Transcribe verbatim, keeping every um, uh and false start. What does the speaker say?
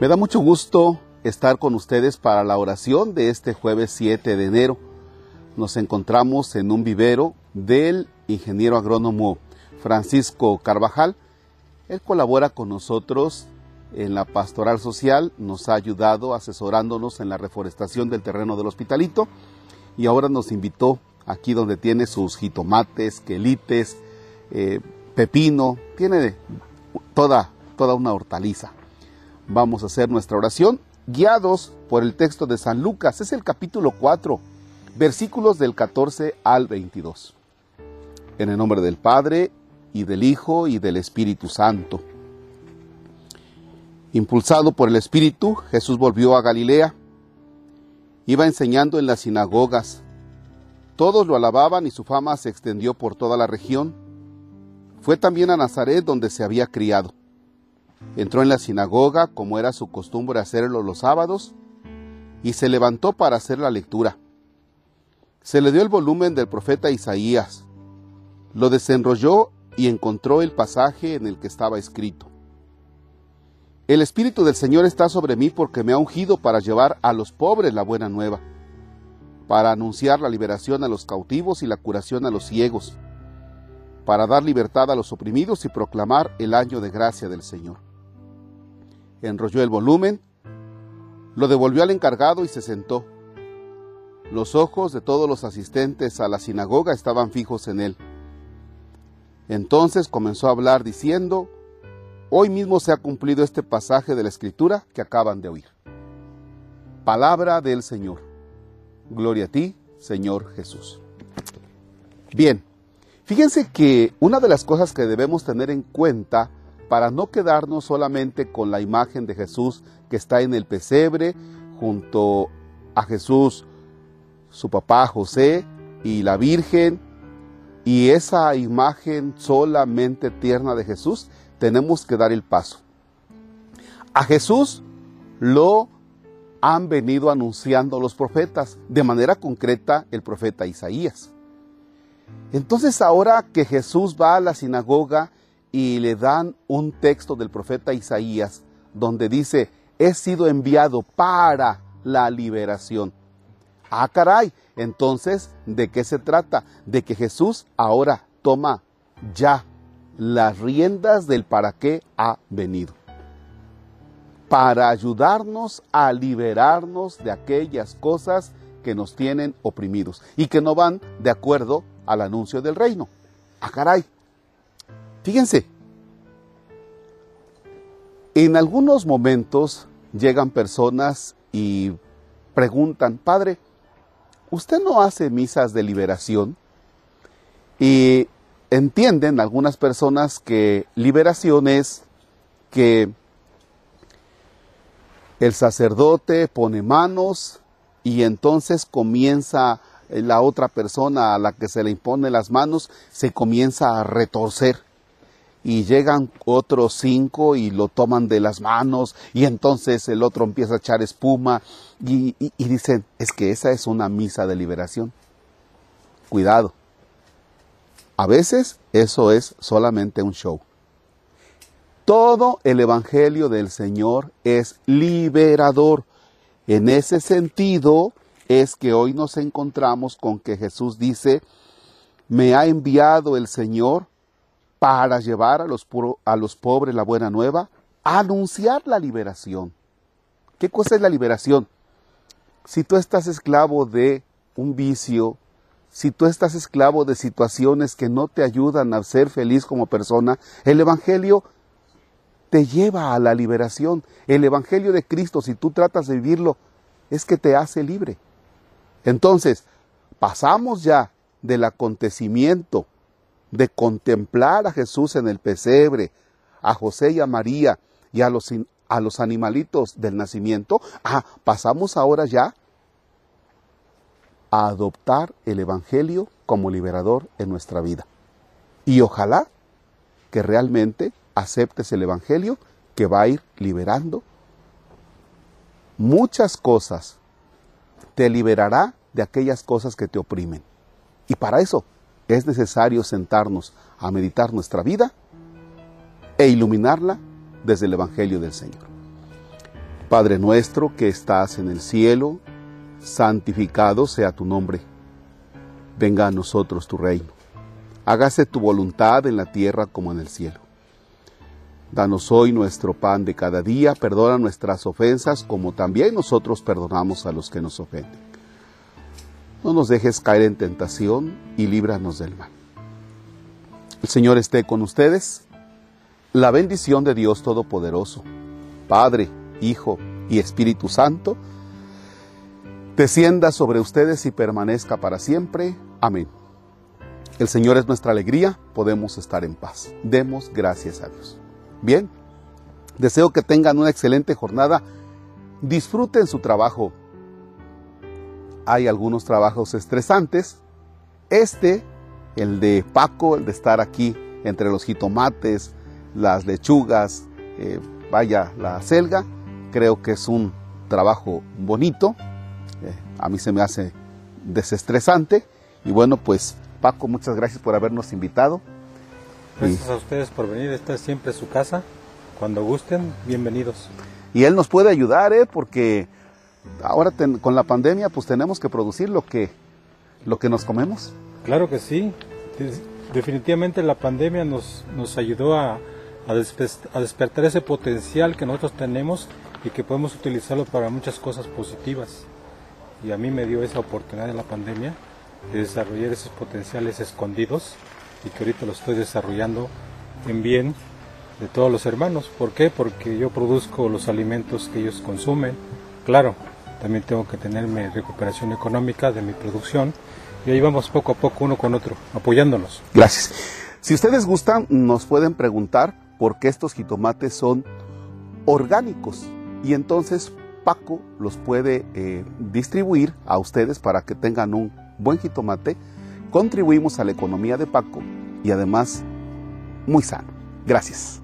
Me da mucho gusto estar con ustedes para la oración de este jueves siete de enero. Nos encontramos en un vivero del ingeniero agrónomo Francisco Carvajal. Él colabora con nosotros en la pastoral social, nos ha ayudado asesorándonos en la reforestación del terreno del Hospitalito y ahora nos invitó aquí donde tiene sus jitomates, quelites, eh, pepino, tiene toda, toda una hortaliza. Vamos a hacer nuestra oración guiados por el texto de San Lucas. Es el capítulo cuatro, versículos del catorce al veintidós. En el nombre del Padre, y del Hijo, y del Espíritu Santo. Impulsado por el Espíritu, Jesús volvió a Galilea. Iba enseñando en las sinagogas. Todos lo alababan y su fama se extendió por toda la región. Fue también a Nazaret, donde se había criado. Entró en la sinagoga, como era su costumbre hacerlo los sábados, y se levantó para hacer la lectura. Se le dio el volumen del profeta Isaías. Lo desenrolló y encontró el pasaje en el que estaba escrito: El Espíritu del Señor está sobre mí porque me ha ungido para llevar a los pobres la buena nueva, para anunciar la liberación a los cautivos y la curación a los ciegos, para dar libertad a los oprimidos y proclamar el año de gracia del Señor. Enrolló el volumen, lo devolvió al encargado y se sentó. Los ojos de todos los asistentes a la sinagoga estaban fijos en él. Entonces comenzó a hablar diciendo: Hoy mismo se ha cumplido este pasaje de la Escritura que acaban de oír. Palabra del Señor. Gloria a ti, Señor Jesús. Bien, fíjense que una de las cosas que debemos tener en cuenta para no quedarnos solamente con la imagen de Jesús que está en el pesebre junto a Jesús, su papá José y la Virgen, y esa imagen solamente tierna de Jesús, tenemos que dar el paso. A Jesús lo han venido anunciando los profetas, de manera concreta el profeta Isaías. Entonces ahora que Jesús va a la sinagoga y le dan un texto del profeta Isaías, donde dice: he sido enviado para la liberación. ¡Ah, caray! Entonces, ¿de qué se trata? De que Jesús ahora toma ya las riendas del para qué ha venido. Para ayudarnos a liberarnos de aquellas cosas que nos tienen oprimidos y que no van de acuerdo al anuncio del reino. ¡Ah, caray! Fíjense, en algunos momentos llegan personas y preguntan: Padre, ¿usted no hace misas de liberación? Y entienden algunas personas que liberación es que el sacerdote pone manos y entonces comienza la otra persona a la que se le impone las manos, se comienza a retorcer. Y llegan otros cinco y lo toman de las manos y entonces el otro empieza a echar espuma y, y, y dicen: es que esa es una misa de liberación. Cuidado. A veces eso es solamente un show. Todo el evangelio del Señor es liberador. En ese sentido es que hoy nos encontramos con que Jesús dice: me ha enviado el Señor para llevar a los, puro, a los pobres la buena nueva, a anunciar la liberación. ¿Qué cosa es la liberación? Si tú estás esclavo de un vicio, si tú estás esclavo de situaciones que no te ayudan a ser feliz como persona, el evangelio te lleva a la liberación. El evangelio de Cristo, si tú tratas de vivirlo, es que te hace libre. Entonces, pasamos ya del acontecimiento de contemplar a Jesús en el pesebre, a José y a María y a los, a los animalitos del nacimiento. Ah, pasamos ahora ya a adoptar el evangelio como liberador en nuestra vida. Y ojalá que realmente aceptes el evangelio que va a ir liberando muchas cosas. Te liberará de aquellas cosas que te oprimen. Y para eso es necesario sentarnos a meditar nuestra vida e iluminarla desde el evangelio del Señor. Padre nuestro que estás en el cielo, santificado sea tu nombre. Venga a nosotros tu reino. Hágase tu voluntad en la tierra como en el cielo. Danos hoy nuestro pan de cada día, perdona nuestras ofensas como también nosotros perdonamos a los que nos ofenden. No nos dejes caer en tentación y líbranos del mal. El Señor esté con ustedes. La bendición de Dios Todopoderoso, Padre, Hijo y Espíritu Santo, descienda sobre ustedes y permanezca para siempre. Amén. El Señor es nuestra alegría, podemos estar en paz. Demos gracias a Dios. Bien, deseo que tengan una excelente jornada. Disfruten su trabajo. Hay algunos trabajos estresantes. Este, el de Paco, el de estar aquí entre los jitomates, las lechugas, eh, vaya, la acelga, creo que es un trabajo bonito. Eh, a mí se me hace desestresante. Y bueno, pues Paco, muchas gracias por habernos invitado. Gracias a ustedes por venir, esta es siempre su casa, cuando gusten, bienvenidos. Y él nos puede ayudar, ¿eh? Porque ahora ten, con la pandemia pues tenemos que producir lo que, lo que nos comemos. Claro que sí, definitivamente la pandemia nos, nos ayudó a, a, despe a despertar ese potencial que nosotros tenemos y que podemos utilizarlo para muchas cosas positivas. Y a mí me dio esa oportunidad en la pandemia de desarrollar esos potenciales escondidos, y que ahorita lo estoy desarrollando en bien de todos los hermanos. ¿Por qué? Porque yo produzco los alimentos que ellos consumen. Claro, también tengo que tener mi recuperación económica de mi producción, y ahí vamos poco a poco uno con otro, apoyándonos. Gracias. Si ustedes gustan, nos pueden preguntar por qué estos jitomates son orgánicos, y entonces Paco los puede eh, distribuir a ustedes para que tengan un buen jitomate. Contribuimos a la economía de Paco y además muy sano. Gracias.